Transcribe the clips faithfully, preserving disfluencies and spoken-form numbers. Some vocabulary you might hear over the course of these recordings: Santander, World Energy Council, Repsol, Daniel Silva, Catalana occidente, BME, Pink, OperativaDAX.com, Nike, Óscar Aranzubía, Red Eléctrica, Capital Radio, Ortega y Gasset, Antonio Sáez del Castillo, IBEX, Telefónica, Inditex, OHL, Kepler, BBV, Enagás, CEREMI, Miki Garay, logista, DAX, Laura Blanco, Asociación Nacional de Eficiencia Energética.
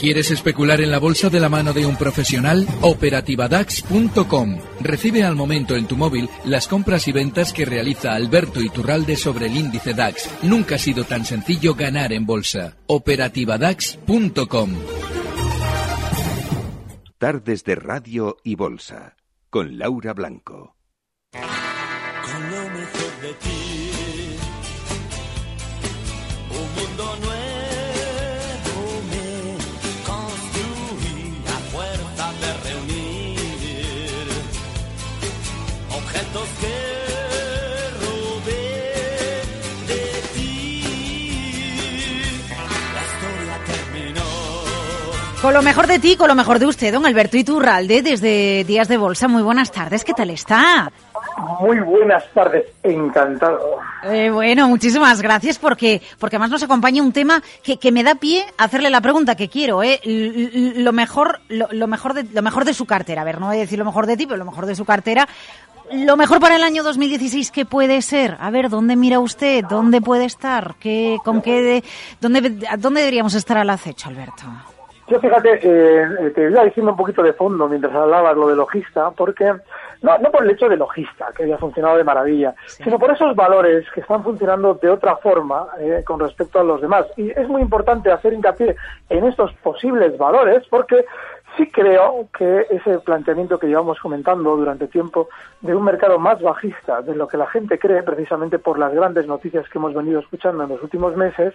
¿Quieres especular en la bolsa de la mano de un profesional? Operativa DAX punto com. Recibe al momento en tu móvil las compras y ventas que realiza Alberto Iturralde sobre el índice DAX. Nunca ha sido tan sencillo ganar en bolsa. Operativa DAX punto com. Tardes de Radio y Bolsa con Laura Blanco. Con lo mejor de ti, un mundo nuevo me construí a fuerza de reunir objetos que robé de ti. La historia terminó. Con lo mejor de ti, con lo mejor de usted, don Alberto Iturralde, desde Días de Bolsa. Muy buenas tardes, ¿qué tal está? Muy buenas tardes, encantado. Eh, bueno, muchísimas gracias porque porque además nos acompaña un tema que, que me da pie a hacerle la pregunta que quiero, ¿eh? Lo mejor, lo, lo mejor de lo mejor de su cartera. A ver, no voy a decir lo mejor de ti, pero lo mejor de su cartera. Lo mejor para el año dos mil dieciséis, ¿qué puede ser? A ver, ¿dónde mira usted? ¿Dónde puede estar? ¿Qué, con qué de, dónde, ¿Dónde deberíamos estar al acecho, Alberto? Yo, fíjate, eh, te iba diciendo un poquito de fondo mientras hablabas lo de logista, porque... No, no por el hecho de logista, que había funcionado de maravilla, sí, sino por esos valores que están funcionando de otra forma eh, con respecto a los demás. Y es muy importante hacer hincapié en estos posibles valores porque sí creo que ese planteamiento que llevamos comentando durante tiempo de un mercado más bajista de lo que la gente cree, precisamente por las grandes noticias que hemos venido escuchando en los últimos meses,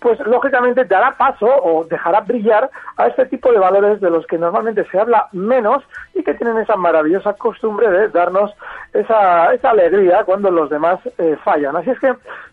pues lógicamente dará paso o dejará brillar a este tipo de valores de los que normalmente se habla menos y que tienen esa maravillosa costumbre de darnos esa, esa alegría cuando los demás eh, fallan. Así es que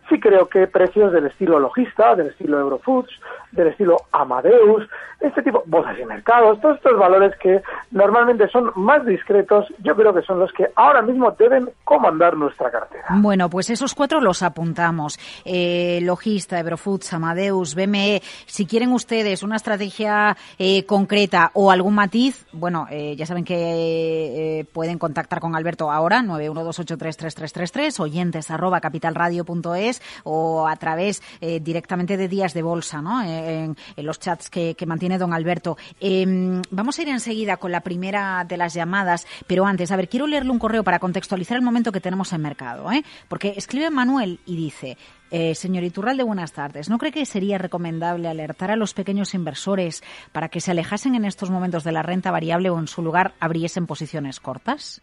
sí creo que precios del estilo logista, del estilo Eurofoods, del estilo Amadeus, este tipo, bolsas y mercados, todos estos valores que normalmente son más discretos, yo creo que son los que ahora mismo deben comandar nuestra cartera. Bueno, pues esos cuatro los apuntamos. Eh, logista, Eurofoods, Amadeus, B M E. Si quieren ustedes una estrategia eh, concreta o algún matiz, bueno, eh, ya saben que eh, pueden contactar con Alberto ahora, nueve uno dos ocho tres tres tres tres tres, oyentes arroba capitalradio.es o a través eh, directamente de Días de Bolsa, ¿no? En, en los chats que, que mantiene don Alberto. Eh, vamos a ir enseguida con la primera de las llamadas, pero antes, a ver, quiero leerle un correo para contextualizar el momento que tenemos en mercado, ¿eh? Porque escribe Manuel y dice... Eh, señor Iturralde, buenas tardes. ¿No cree que sería recomendable alertar a los pequeños inversores para que se alejasen en estos momentos de la renta variable o en su lugar abriesen posiciones cortas?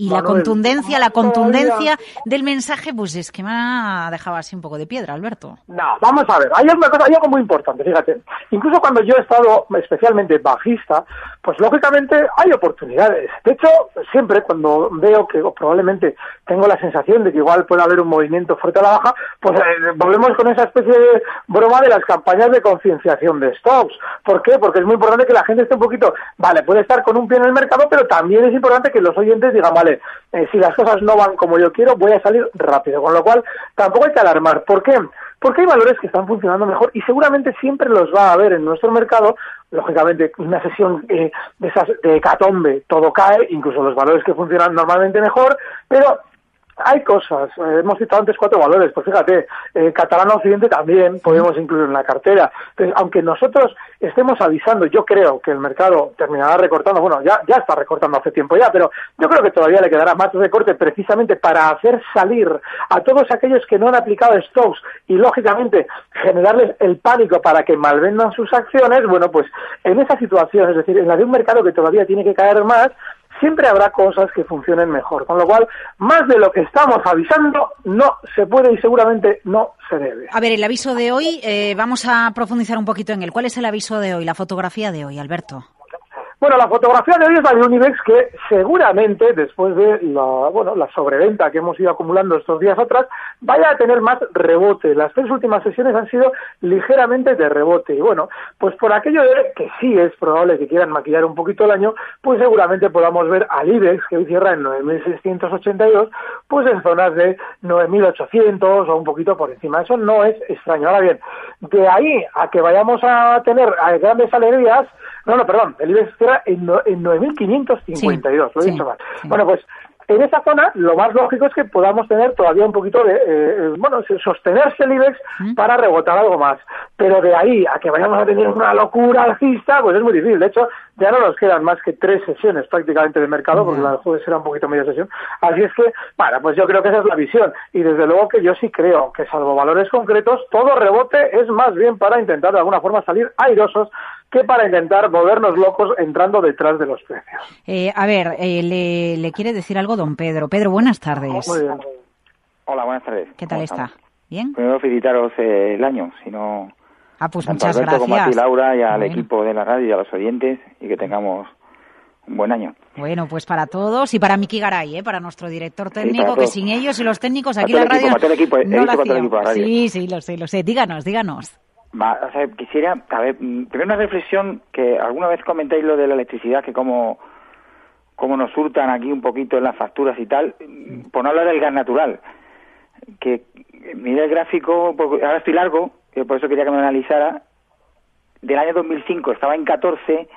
Y Manuel, la contundencia, la contundencia todavía... del mensaje, pues es que me ha dejado así un poco de piedra, Alberto. No, vamos a ver, hay una cosa, hay algo muy importante, fíjate. Incluso cuando yo he estado especialmente bajista, pues lógicamente hay oportunidades. De hecho, siempre cuando veo que probablemente tengo la sensación de que igual puede haber un movimiento fuerte a la baja, pues eh, volvemos con esa especie de broma de las campañas de concienciación de stocks. ¿Por qué? Porque es muy importante que la gente esté un poquito, vale, puede estar con un pie en el mercado, pero también es importante que los oyentes digan, vale, Eh, si las cosas no van como yo quiero, voy a salir rápido, con lo cual tampoco hay que alarmar. ¿Por qué? Porque hay valores que están funcionando mejor y seguramente siempre los va a haber en nuestro mercado. Lógicamente, una sesión eh, de esas de hecatombe, todo cae, incluso los valores que funcionan normalmente mejor, pero... hay cosas, eh, hemos citado antes cuatro valores, pues fíjate, eh, Catalana Occidente también podemos incluir en la cartera. Entonces, aunque nosotros estemos avisando, yo creo que el mercado terminará recortando, bueno, ya ya está recortando hace tiempo ya, pero yo creo que todavía le quedará más recorte precisamente para hacer salir a todos aquellos que no han aplicado stocks y, lógicamente, generarles el pánico para que malvendan sus acciones. Bueno, pues en esa situación, es decir, en la de un mercado que todavía tiene que caer más, siempre habrá cosas que funcionen mejor, con lo cual, más de lo que estamos avisando no se puede y seguramente no se debe. A ver, el aviso de hoy, eh, vamos a profundizar un poquito en él. ¿Cuál es el aviso de hoy, la fotografía de hoy, Alberto? Bueno, la fotografía de hoy es la de un IBEX que seguramente, después de la, bueno, la sobreventa que hemos ido acumulando estos días atrás, vaya a tener más rebote. Las tres últimas sesiones han sido ligeramente de rebote. Y bueno, pues por aquello de que sí es probable que quieran maquillar un poquito el año, pues seguramente podamos ver al IBEX, que hoy cierra en nueve mil seiscientos ochenta y dos, pues en zonas de nueve mil ochocientos o un poquito por encima. Eso no es extraño. Ahora bien, de ahí a que vayamos a tener grandes alegrías, no, no, perdón, el IBEX cierra en, en nueve mil quinientos cincuenta y dos, sí, lo he dicho sí, mal. Sí. Bueno, pues en esa zona lo más lógico es que podamos tener todavía un poquito de, eh, bueno, sostenerse el IBEX ¿Mm? para rebotar algo más. Pero de ahí a que vayamos a tener una locura alcista, pues es muy difícil. De hecho, ya no nos quedan más que tres sesiones prácticamente de mercado, porque la de jueves era un poquito media sesión. Así es que, bueno, pues yo creo que esa es la visión. Y desde luego que yo sí creo que, salvo valores concretos, todo rebote es más bien para intentar de alguna forma salir airosos que para intentar volvernos locos entrando detrás de los precios. Eh, a ver, eh, le, le quiere decir algo don Pedro. Pedro, buenas tardes. Muy bien. Hola, buenas tardes. ¿Qué tal está? ¿Bien? Primero felicitaros eh, el año, si no... Ah, pues muchas gracias. Tanto Alberto como a ti, Laura, y al bueno. equipo de la radio y a los oyentes, y que tengamos un buen año. Bueno, pues para todos y para Miki Garay, ¿eh? Para nuestro director técnico, sí, que sin ellos y los técnicos aquí en la radio equipo, no la hacíamos. Sí, sí, lo sé, lo sé. Díganos, díganos. Va, o sea, quisiera, a ver, primero una reflexión, que alguna vez comentáis lo de la electricidad, que cómo, cómo nos hurtan aquí un poquito en las facturas y tal, por no hablar del gas natural, que mira el gráfico, porque ahora estoy largo, por eso quería que me lo analizara, del año dos mil cinco estaba en catorce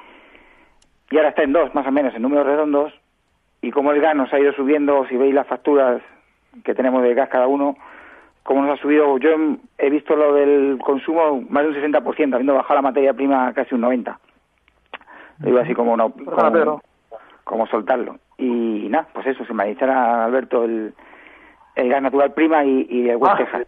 y ahora está en dos, más o menos, en números redondos, y cómo el gas nos ha ido subiendo, si veis las facturas que tenemos de gas cada uno, cómo nos ha subido. Yo he visto lo del consumo más de un sesenta por ciento, habiendo bajado la materia prima casi un noventa por ciento. Lo digo así como, no, como, como soltarlo. Y nada, pues eso, se me analizará, Alberto, el, el gas natural prima y, y el West Texas.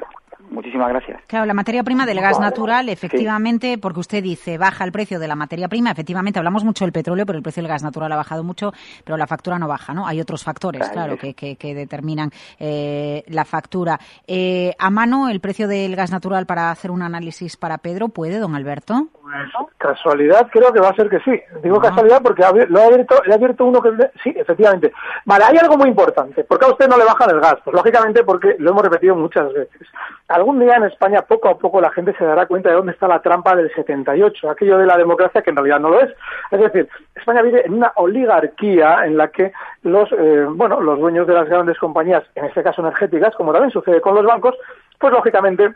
Muchísimas gracias. Claro, la materia prima del gas natural, efectivamente, sí. Porque usted dice, baja el precio de la materia prima. Efectivamente, hablamos mucho del petróleo, pero el precio del gas natural ha bajado mucho, pero la factura no baja, ¿no? Hay otros factores, claro, claro que, que, que determinan eh, la factura. Eh, ¿A mano el precio del gas natural para hacer un análisis para Pedro? ¿Puede, don Alberto? Pues, casualidad, creo que va a ser que sí. Digo no. casualidad porque lo he abierto, he abierto uno que... Sí, efectivamente. Vale, hay algo muy importante. ¿Por qué a usted no le bajan el gas? Pues lógicamente porque lo hemos repetido muchas veces. Algún día en España, poco a poco, la gente se dará cuenta de dónde está la trampa del setenta y ocho, aquello de la democracia que en realidad no lo es. Es decir, España vive en una oligarquía en la que los eh, bueno, los dueños de las grandes compañías, en este caso energéticas, como también sucede con los bancos, pues lógicamente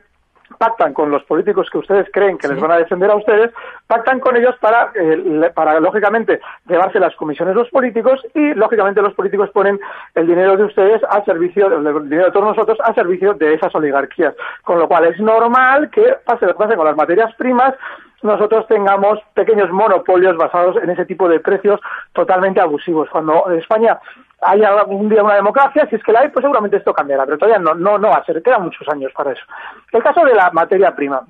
pactan con los políticos que ustedes creen que sí. les van a defender a ustedes, pactan con ellos para, eh, para lógicamente, llevarse las comisiones los políticos y, lógicamente, los políticos ponen el dinero de ustedes a servicio, el dinero de todos nosotros, a servicio de esas oligarquías. Con lo cual, es normal que pase lo que pase con las materias primas, nosotros tengamos pequeños monopolios basados en ese tipo de precios totalmente abusivos. Cuando España haya algún día una democracia, si es que la hay, pues seguramente esto cambiará, pero todavía no, no, no va a ser, quedan muchos años para eso. El caso de la materia prima.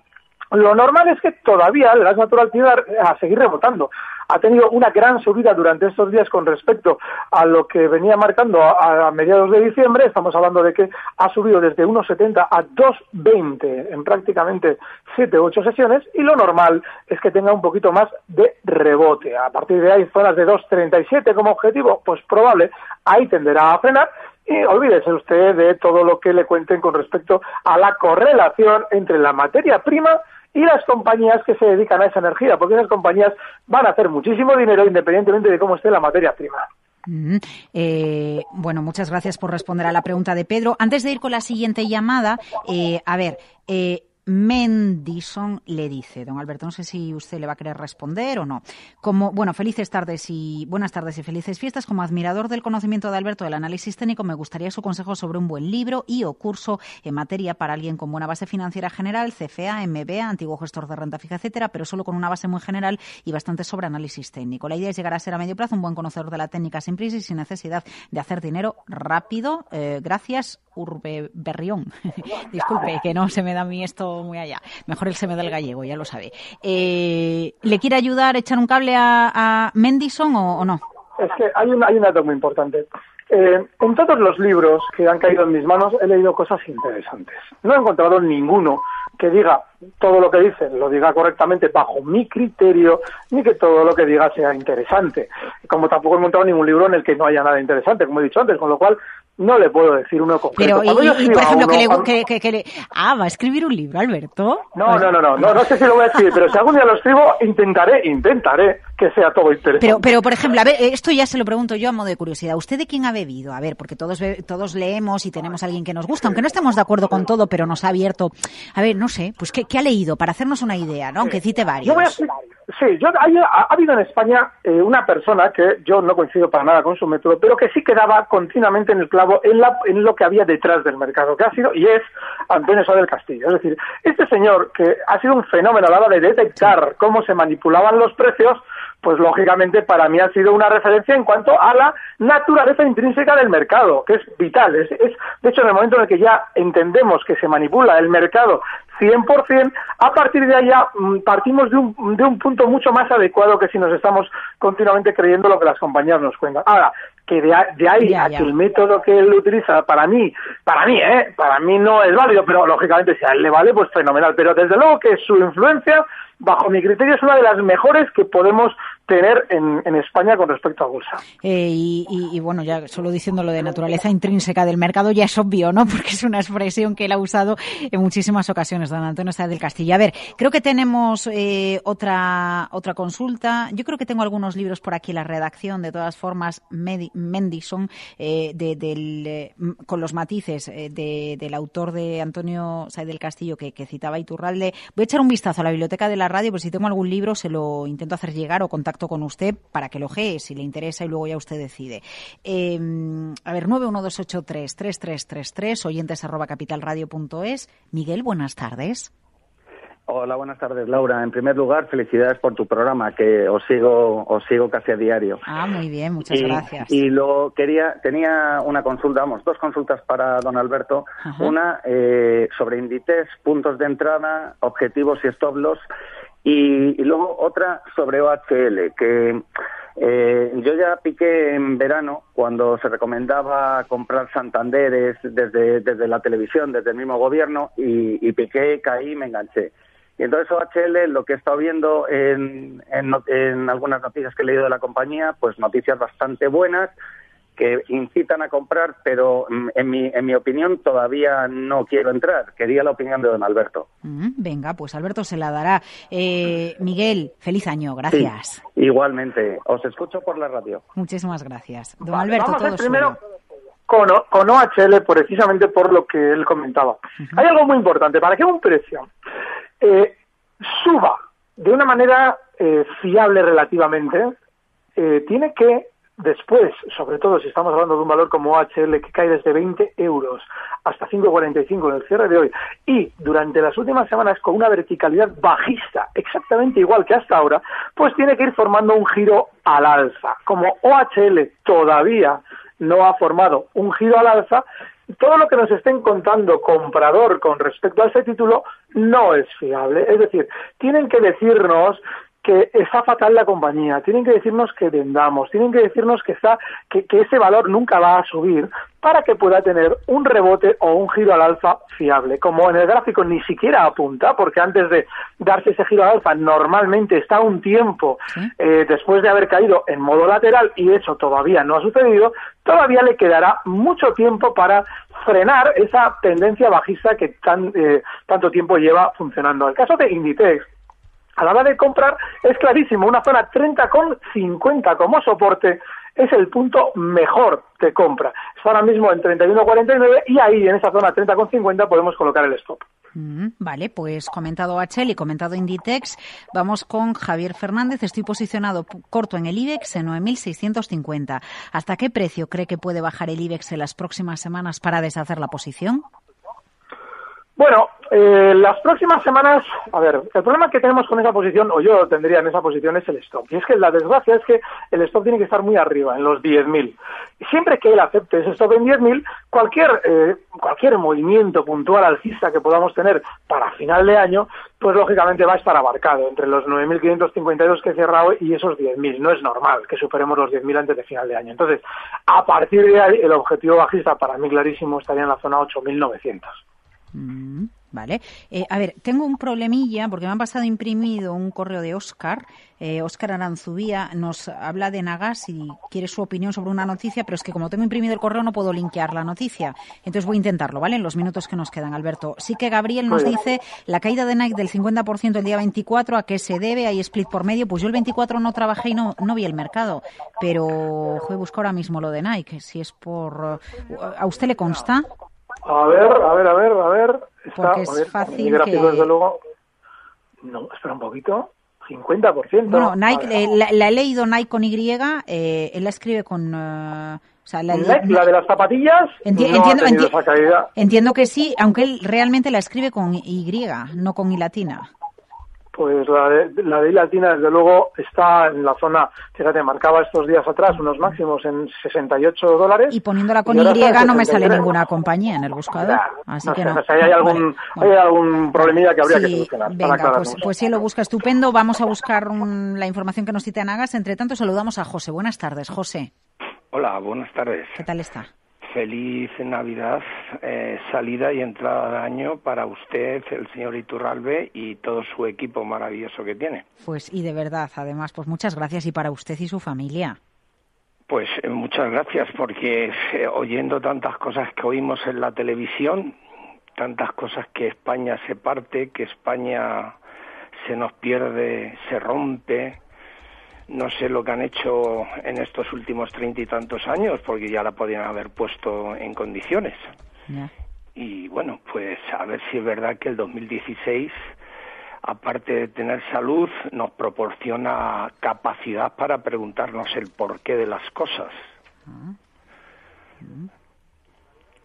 Lo normal es que todavía el gas natural tiende a seguir rebotando. Ha tenido una gran subida durante estos días con respecto a lo que venía marcando a, a mediados de diciembre. Estamos hablando de que ha subido desde uno setenta a dos veinte en prácticamente siete u ocho sesiones, y lo normal es que tenga un poquito más de rebote. A partir de ahí, zonas de dos treinta y siete como objetivo, pues probable, ahí tenderá a frenar. Y olvídese usted de todo lo que le cuenten con respecto a la correlación entre la materia prima y las compañías que se dedican a esa energía, porque esas compañías van a hacer muchísimo dinero independientemente de cómo esté la materia prima. Mm-hmm. Eh, bueno, muchas gracias por responder a la pregunta de Pedro. Antes de ir con la siguiente llamada, eh, a ver... Eh, Mendison le dice, don Alberto, no sé si usted le va a querer responder o no. Como, bueno, felices tardes y buenas tardes y felices fiestas. Como admirador del conocimiento de Alberto del análisis técnico, me gustaría su consejo sobre un buen libro y o curso en materia para alguien con buena base financiera general, C F A, M B A, antiguo gestor de renta fija, etcétera, pero solo con una base muy general y bastante sobre análisis técnico. La idea es llegar a ser a medio plazo un buen conocedor de la técnica sin prisa y sin necesidad de hacer dinero rápido. Eh, gracias, Urbe Berrión. Disculpe, que no se me da a mí esto muy allá. Mejor él se me da el gallego, ya lo sabe. Eh, ¿Le quiere ayudar a echar un cable a, a Mendison o, o no? Es que hay un, hay un dato muy importante. Eh, en todos los libros que han caído en mis manos he leído cosas interesantes. No he encontrado ninguno que diga todo lo que dicen, lo diga correctamente bajo mi criterio, ni que todo lo que diga sea interesante. Como tampoco he encontrado ningún libro en el que no haya nada interesante, como he dicho antes, con lo cual No le puedo decir uno concreto. Pero, y, y por ejemplo, uno, que, le, cuando... que, que, que le... Ah, ¿va a escribir un libro, Alberto? No, bueno. no, no, no, no, no sé si lo voy a escribir, pero si algún día lo escribo, intentaré, intentaré que sea todo interesante. Pero, pero por ejemplo, a ver, esto ya se lo pregunto yo a modo de curiosidad. ¿Usted de quién ha bebido? A ver, porque todos be- todos leemos y tenemos a alguien que nos gusta, aunque no estemos de acuerdo con todo, pero nos ha abierto... A ver, no sé, pues ¿qué, qué ha leído? Para hacernos una idea, ¿no? Aunque cite varios. Yo voy a... Sí, yo, hay, ha habido en España eh, una persona que yo no coincido para nada con su método, pero que sí quedaba continuamente en el clavo En, la, en lo que había detrás del mercado, que ha sido y es Antonio Sáez del Castillo. Es decir, este señor que ha sido un fenómeno a la hora de detectar cómo se manipulaban los precios, pues lógicamente para mí ha sido una referencia en cuanto a la naturaleza intrínseca del mercado, que es vital. Es, es, de hecho, en el momento en el que ya entendemos que se manipula el mercado cien por ciento, a partir de allá partimos de un, de un punto mucho más adecuado que si nos estamos continuamente creyendo lo que las compañías nos cuentan. Ahora, que de, a, de ahí ya, a ya. que el método que él utiliza, para mí, para mí, ¿eh? Para mí no es válido, pero lógicamente si a él le vale, pues fenomenal. Pero desde luego que su influencia, bajo mi criterio, es una de las mejores que podemos tener en, en España con respecto a bolsa. Eh, y, y, y bueno, ya solo diciendo lo de naturaleza intrínseca del mercado ya es obvio, ¿no? Porque es una expresión que él ha usado en muchísimas ocasiones, don Antonio Sáez del Castillo. A ver, creo que tenemos eh, otra otra consulta. Yo creo que tengo algunos libros por aquí en la redacción, de todas formas, Medi, Mendison, eh, de, del, eh, con los matices eh, de, del autor de Antonio Sáez del Castillo que, que citaba Iturralde. Voy a echar un vistazo a la biblioteca de la radio, pues si tengo algún libro se lo intento hacer llegar o contacto con usted para que lo ojee si le interesa y luego ya usted decide. Eh, a ver, nueve uno dos ocho tres tres tres tres tres, oyentes arroba capitalradio.es. Miguel, buenas tardes. Hola, buenas tardes, Laura. En primer lugar, felicidades por tu programa, que os sigo os sigo casi a diario. Ah, muy bien, muchas y, gracias. Y luego quería, tenía una consulta, vamos, dos consultas para don Alberto. Ajá. Una eh, sobre Inditex, puntos de entrada, objetivos y stop loss. Y, y luego otra sobre O H L, que eh, yo ya piqué en verano cuando se recomendaba comprar Santanderes desde, desde la televisión, desde el mismo gobierno, y, y piqué, caí y me enganché. Y entonces O H L, lo que he estado viendo en, en, en algunas noticias que he leído de la compañía, pues noticias bastante buenas que incitan a comprar, pero en mi, en mi opinión todavía no quiero entrar. Quería la opinión de don Alberto. Mm, venga, pues Alberto se la dará. Eh, Miguel, feliz año, gracias. Sí, igualmente, os escucho por la radio. Muchísimas gracias. Don vale, Alberto, vamos todo a primero con, o, con O H L, precisamente por lo que él comentaba. Uh-huh. Hay algo muy importante, para que un precio Eh, suba de una manera eh, fiable relativamente, eh, tiene que después, sobre todo si estamos hablando de un valor como O H L que cae desde veinte euros hasta cinco cuarenta y cinco en el cierre de hoy y durante las últimas semanas con una verticalidad bajista exactamente igual que hasta ahora, pues tiene que ir formando un giro al alza. Como O H L todavía no ha formado un giro al alza, todo lo que nos estén contando comprador con respecto a ese título no es fiable. Es decir, tienen que decirnos que está fatal la compañía, tienen que decirnos que vendamos, tienen que decirnos que está que, que ese valor nunca va a subir para que pueda tener un rebote o un giro al alza fiable. Como en el gráfico ni siquiera apunta, porque antes de darse ese giro al alza normalmente está un tiempo eh, después de haber caído en modo lateral y eso todavía no ha sucedido, todavía le quedará mucho tiempo para frenar esa tendencia bajista que tan, eh, tanto tiempo lleva funcionando. El caso de Inditex, a la hora de comprar es clarísimo, una zona treinta con cincuenta como soporte es el punto mejor de compra. Está ahora mismo en treinta y uno cuarenta y nueve y ahí en esa zona treinta con cincuenta podemos colocar el stop. Mm, vale, pues comentado O H L y comentado Inditex, vamos con Javier Fernández. Estoy posicionado corto en el IBEX en nueve mil seiscientos cincuenta. ¿Hasta qué precio cree que puede bajar el IBEX en las próximas semanas para deshacer la posición? Bueno, eh, las próximas semanas, a ver, el problema que tenemos con esa posición, o yo tendría en esa posición, es el stop. Y es que la desgracia es que el stop tiene que estar muy arriba, en los diez mil. Siempre que él acepte ese stop en diez mil, cualquier, eh, cualquier movimiento puntual alcista que podamos tener para final de año, pues lógicamente va a estar abarcado entre los nueve mil quinientos cincuenta y dos que cierra hoy y esos diez mil. No es normal que superemos los diez mil antes de final de año. Entonces, a partir de ahí, el objetivo bajista para mí clarísimo estaría en la zona ocho mil novecientos. Mm-hmm. Vale. Eh, a ver, tengo un problemilla porque me han pasado imprimido un correo de Óscar. Eh, Óscar Aranzubía nos habla de Enagás y quiere su opinión sobre una noticia, pero es que como tengo imprimido el correo no puedo linkear la noticia. Entonces voy a intentarlo, ¿vale? En los minutos que nos quedan, Alberto. Sí que Gabriel nos dice la caída de Nike del cincuenta por ciento el día veinticuatro, ¿a qué se debe? Hay split por medio. Pues yo el veinticuatro no trabajé y no, no vi el mercado, pero jo, busco ahora mismo lo de Nike. Si es por... ¿A usted le consta? A ver, a ver, a ver, a ver. Está, porque es a ver, fácil mi gráfico, que... desde luego... No, espera un poquito. cincuenta por ciento. Bueno, Nike, eh, la, la he leído Nike con Y, eh, él la escribe con... Uh, o sea, la, Nike, la de las zapatillas, enti- no entiendo, ha tenido enti- esa caída. Entiendo que sí, aunque él realmente la escribe con Y, no con I latina. Pues la de, la de I latina, desde luego, está en la zona, fíjate, marcaba estos días atrás unos máximos en sesenta y ocho dólares. Y poniéndola con Y, y no me sale ninguna compañía en el buscador. Claro, así no que sé, no. O sea, hay, algún, vale. hay algún problemilla que habría sí, que solucionar. Venga, pues, pues sí, lo busca. Estupendo. Vamos a buscar un, la información que nos cita Enagás. Entre tanto, saludamos a José. Buenas tardes, José. Hola, buenas tardes. ¿Qué tal está? Feliz Navidad, eh, salida y entrada de año para usted, el señor Iturralde y todo su equipo maravilloso que tiene. Pues y de verdad, además, pues muchas gracias y para usted y su familia. Pues eh, muchas gracias porque eh, oyendo tantas cosas que oímos en la televisión, tantas cosas que España se parte, que España se nos pierde, se rompe... No sé lo que han hecho en estos últimos treinta y tantos años, porque ya la podían haber puesto en condiciones. Yeah. Y bueno, pues a ver si es verdad que el dos mil dieciséis, aparte de tener salud, nos proporciona capacidad para preguntarnos el porqué de las cosas. Uh-huh. Uh-huh.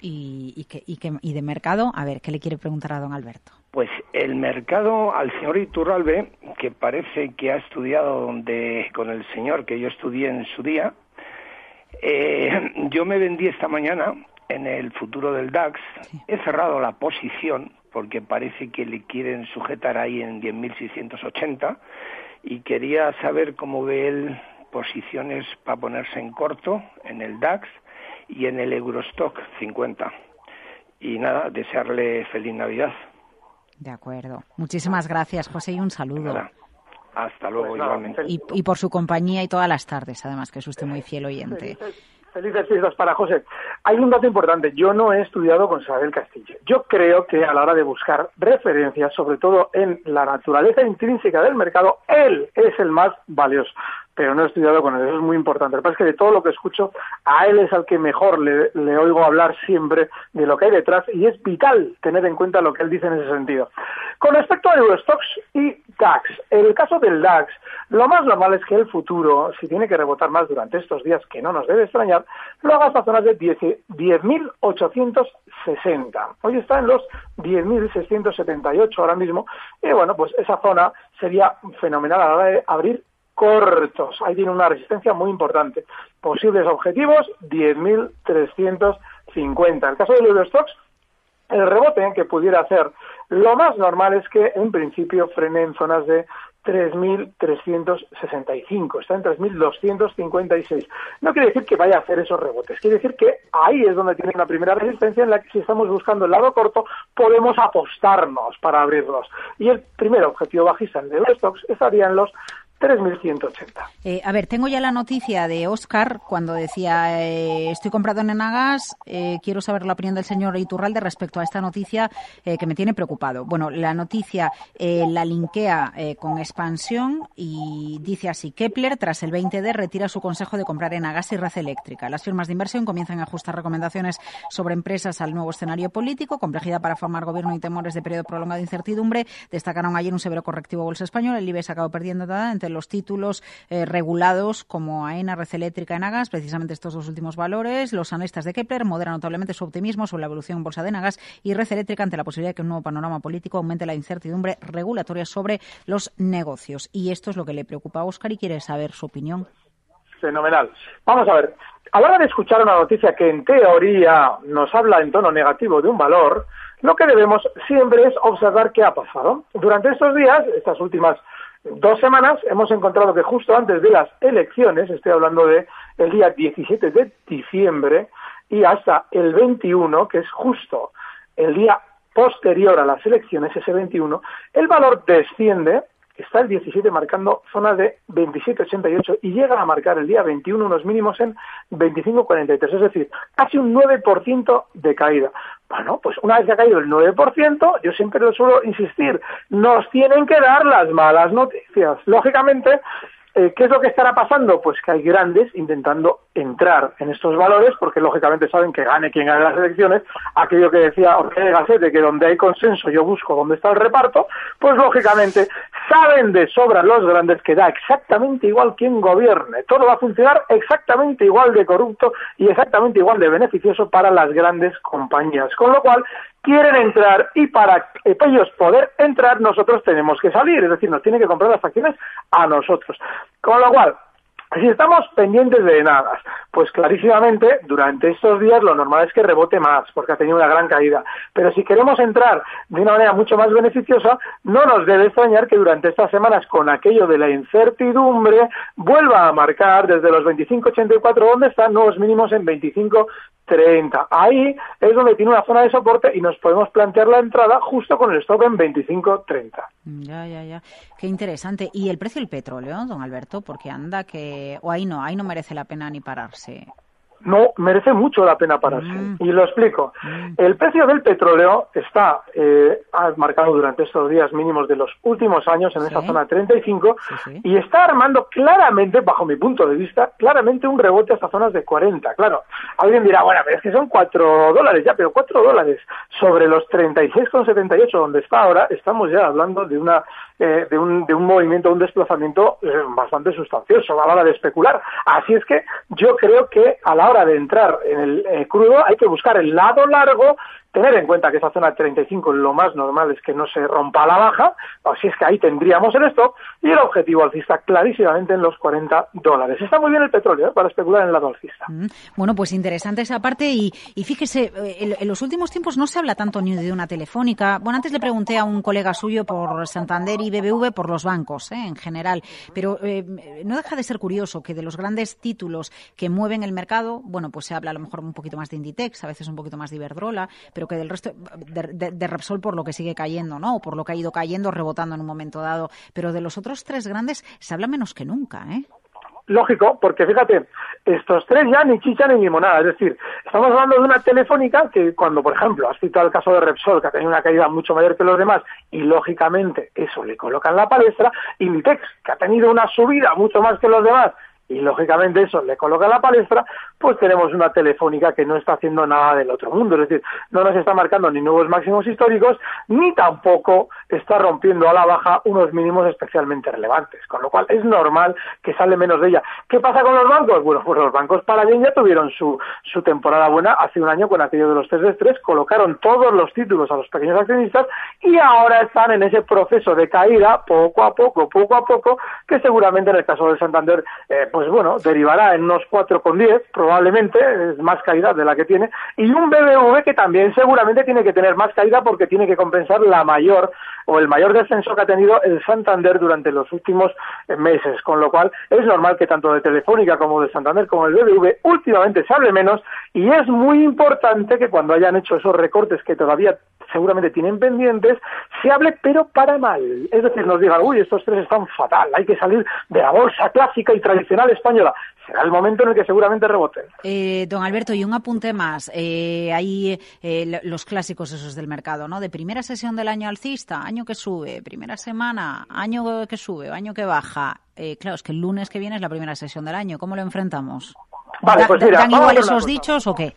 Y, y, que, y, que, y de mercado, a ver, ¿qué le quiere preguntar a don Alberto? Pues el mercado al señor Iturralde, que parece que ha estudiado donde, con el señor que yo estudié en su día, eh, yo me vendí esta mañana en el futuro del DAX, sí. He cerrado la posición porque parece que le quieren sujetar ahí en diez mil seiscientos ochenta y quería saber cómo ve él posiciones para ponerse en corto en el DAX y en el Eurostox cincuenta. Y nada, desearle feliz Navidad. De acuerdo. Muchísimas gracias, José, y un saludo. Nada. Hasta luego, igualmente. Y, y por su compañía y todas las tardes, además, que es usted muy fiel oyente. Felices, felices fiestas para José. Hay un dato importante. Yo no he estudiado con Xavier Castillejo. Yo creo que a la hora de buscar referencias, sobre todo en la naturaleza intrínseca del mercado, él es el más valioso. Pero no he estudiado con él, eso es muy importante. Lo que pasa es que de todo lo que escucho, a él es al que mejor le, le oigo hablar siempre de lo que hay detrás y es vital tener en cuenta lo que él dice en ese sentido. Con respecto a Eurostox y DAX, en el caso del DAX, lo más normal es que el futuro, si tiene que rebotar más durante estos días, que no nos debe extrañar, lo haga hasta zonas de diez mil ochocientos sesenta. Hoy está en los diez mil seiscientos setenta y ocho ahora mismo y bueno, pues esa zona sería fenomenal a la hora de abrir cortos. Ahí tiene una resistencia muy importante. Posibles objetivos, diez mil trescientos cincuenta. En el caso del Eurostox, el rebote que pudiera hacer, lo más normal es que en principio frene en zonas de tres mil trescientos sesenta y cinco, está en tres mil doscientos cincuenta y seis. No quiere decir que vaya a hacer esos rebotes, quiere decir que ahí es donde tiene una primera resistencia en la que si estamos buscando el lado corto podemos apostarnos para abrirlos. Y el primer objetivo bajista en el Eurostox estaría en los tres mil ciento ochenta. Eh, a ver, tengo ya la noticia de Óscar cuando decía eh, estoy comprado en Enagás, eh, quiero saber la opinión del señor Iturralde respecto a esta noticia eh, que me tiene preocupado. Bueno, la noticia eh, la linkea eh, con expansión y dice así: Kepler, tras el veinte D, retira su consejo de comprar Enagás y Red Eléctrica. Las firmas de inversión comienzan a ajustar recomendaciones sobre empresas al nuevo escenario político, complejidad para formar gobierno y temores de periodo prolongado de incertidumbre. Destacaron ayer un severo correctivo bolsa española, el I B E X acabó perdiendo nada entre los títulos eh, regulados como AENA, Red Eléctrica, Enagás, precisamente estos dos últimos valores. Los analistas de Kepler moderan notablemente su optimismo sobre la evolución en bolsa de Enagás y Red Eléctrica ante la posibilidad de que un nuevo panorama político aumente la incertidumbre regulatoria sobre los negocios. Y esto es lo que le preocupa a Óscar y quiere saber su opinión. Fenomenal. Vamos a ver, a la hora de escuchar una noticia que en teoría nos habla en tono negativo de un valor, lo que debemos siempre es observar qué ha pasado. Durante estos días, estas últimas dos semanas, hemos encontrado que justo antes de las elecciones, estoy hablando de el día diecisiete de diciembre y hasta el veintiuno, que es justo el día posterior a las elecciones, ese veintiuno, el valor desciende, está el diecisiete marcando zona de veintisiete ochenta y ocho y llega a marcar el día veintiuno unos mínimos en veinticinco cuarenta y tres, es decir, casi un nueve por ciento de caída. Bueno, pues una vez que ha caído el nueve por ciento, yo siempre lo suelo insistir, nos tienen que dar las malas noticias. Lógicamente, eh, ¿qué es lo que estará pasando? Pues que hay grandes intentando entrar en estos valores, porque lógicamente saben que gane quien gane las elecciones, aquello que decía Ortega y Gasset, de que donde hay consenso yo busco donde está el reparto, pues lógicamente saben de sobra los grandes que da exactamente igual quien gobierne, todo va a funcionar exactamente igual de corrupto y exactamente igual de beneficioso para las grandes compañías, con lo cual quieren entrar y para ellos poder entrar nosotros tenemos que salir, es decir, nos tienen que comprar las acciones a nosotros, con lo cual si estamos pendientes de Enagás, pues clarísimamente durante estos días lo normal es que rebote más, porque ha tenido una gran caída. Pero si queremos entrar de una manera mucho más beneficiosa, no nos debe extrañar que durante estas semanas, con aquello de la incertidumbre, vuelva a marcar desde los veinticinco ochenta y cuatro, donde están nuevos mínimos en veinticinco treinta. Ahí es donde tiene una zona de soporte y nos podemos plantear la entrada justo con el stop en veinticinco treinta. Ya, ya, ya. Qué interesante. ¿Y el precio del petróleo, don Alberto? Porque anda que... o ahí no, ahí no merece la pena ni pararse. No, merece mucho la pena pararse. Mm. Y lo explico. Mm. El precio del petróleo está eh, marcado durante estos días mínimos de los últimos años en sí. esa zona treinta y cinco sí, sí. y está armando claramente, bajo mi punto de vista, claramente un rebote hasta zonas de cuarenta. Claro, alguien dirá, bueno, pero es que son cuatro dólares ya, pero cuatro dólares sobre los treinta y seis setenta y ocho donde está ahora, estamos ya hablando de una eh, de, un, de un movimiento, un desplazamiento eh, bastante sustancioso a la hora de especular. Así es que yo creo que a la de entrar en el eh, crudo hay que buscar el lado largo, tener en cuenta que esa zona treinta y cinco lo más normal es que no se rompa la baja, así es que ahí tendríamos el stop y el objetivo alcista clarísimamente en los cuarenta dólares. Está muy bien el petróleo ¿eh? para especular en el lado alcista. Mm, bueno, pues interesante esa parte y, y fíjese, en, en los últimos tiempos no se habla tanto ni de una telefónica. Bueno, antes le pregunté a un colega suyo por Santander y B B V, por los bancos ¿eh? en general, pero eh, no deja de ser curioso que de los grandes títulos que mueven el mercado, bueno, pues se habla a lo mejor un poquito más de Inditex, a veces un poquito más de Iberdrola, pero que del resto de, de, de Repsol por lo que sigue cayendo, ¿no? O por lo que ha ido cayendo, rebotando en un momento dado. Pero de los otros tres grandes se habla menos que nunca, ¿eh? Lógico, porque fíjate, estos tres ya ni chicha ni limonada, es decir, estamos hablando de una telefónica que cuando, por ejemplo, has citado el caso de Repsol, que ha tenido una caída mucho mayor que los demás, y lógicamente eso le coloca en la palestra, y Inditex, que ha tenido una subida mucho más que los demás, y lógicamente eso le coloca la palestra, pues tenemos una telefónica que no está haciendo nada del otro mundo, es decir, no nos está marcando ni nuevos máximos históricos, ni tampoco está rompiendo a la baja unos mínimos especialmente relevantes, con lo cual es normal que sale menos de ella. ¿Qué pasa con los bancos? Bueno, pues los bancos para bien ya tuvieron su, su temporada buena hace un año con aquello de los test de estrés, colocaron todos los títulos a los pequeños accionistas y ahora están en ese proceso de caída poco a poco, poco a poco, que seguramente en el caso del Santander, eh, pues bueno, derivará en unos cuatro coma diez, probablemente, es más caída de la que tiene, y un B B V que también seguramente tiene que tener más caída porque tiene que compensar la mayor o el mayor descenso que ha tenido el Santander durante los últimos meses, con lo cual es normal que tanto de Telefónica como de Santander como el B B V últimamente se hable menos y es muy importante que cuando hayan hecho esos recortes que todavía seguramente tienen pendientes, se hable pero para mal, es decir, nos digan, uy, estos tres están fatal, hay que salir de la bolsa clásica y tradicional española. Será el momento en el que seguramente reboten. Eh, don Alberto, y un apunte más. Eh, hay eh, los clásicos esos del mercado, ¿no? De primera sesión del año alcista, año que sube, primera semana, año que sube, año que baja. Eh, claro, es que el lunes que viene es la primera sesión del año. ¿Cómo lo enfrentamos? Vale, pues mira, ¿dan igual esos dichos o qué?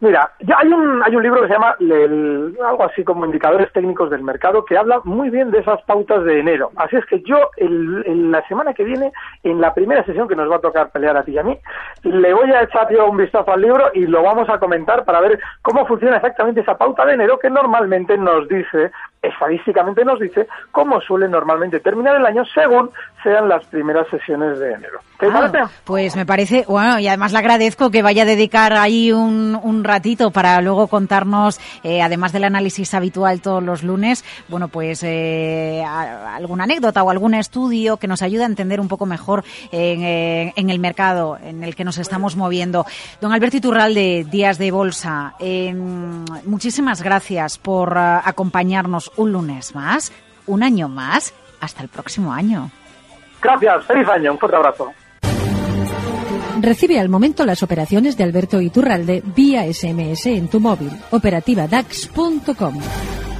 Mira, ya hay un hay un libro que se llama el, algo así como Indicadores Técnicos del Mercado que habla muy bien de esas pautas de enero. Así es que yo el, el, la semana que viene, en la primera sesión que nos va a tocar pelear a ti y a mí, le voy a echar yo un vistazo al libro y lo vamos a comentar para ver cómo funciona exactamente esa pauta de enero que normalmente nos dice estadísticamente nos dice cómo suele normalmente terminar el año según sean las primeras sesiones de enero. ¿Te ah, parece? Pues me parece, bueno, y además le agradezco que vaya a dedicar ahí un, un ratito para luego contarnos, eh, además del análisis habitual todos los lunes, bueno, pues eh, alguna anécdota o algún estudio que nos ayude a entender un poco mejor en, en, en el mercado en el que nos estamos moviendo. Don Alberto Iturralde, Días de Bolsa, eh, muchísimas gracias por uh, acompañarnos un lunes más, un año más, hasta el próximo año. Gracias, feliz año, un fuerte abrazo. Recibe al momento las operaciones de Alberto Iturralde vía ese eme ese en tu móvil, operativa dax punto com.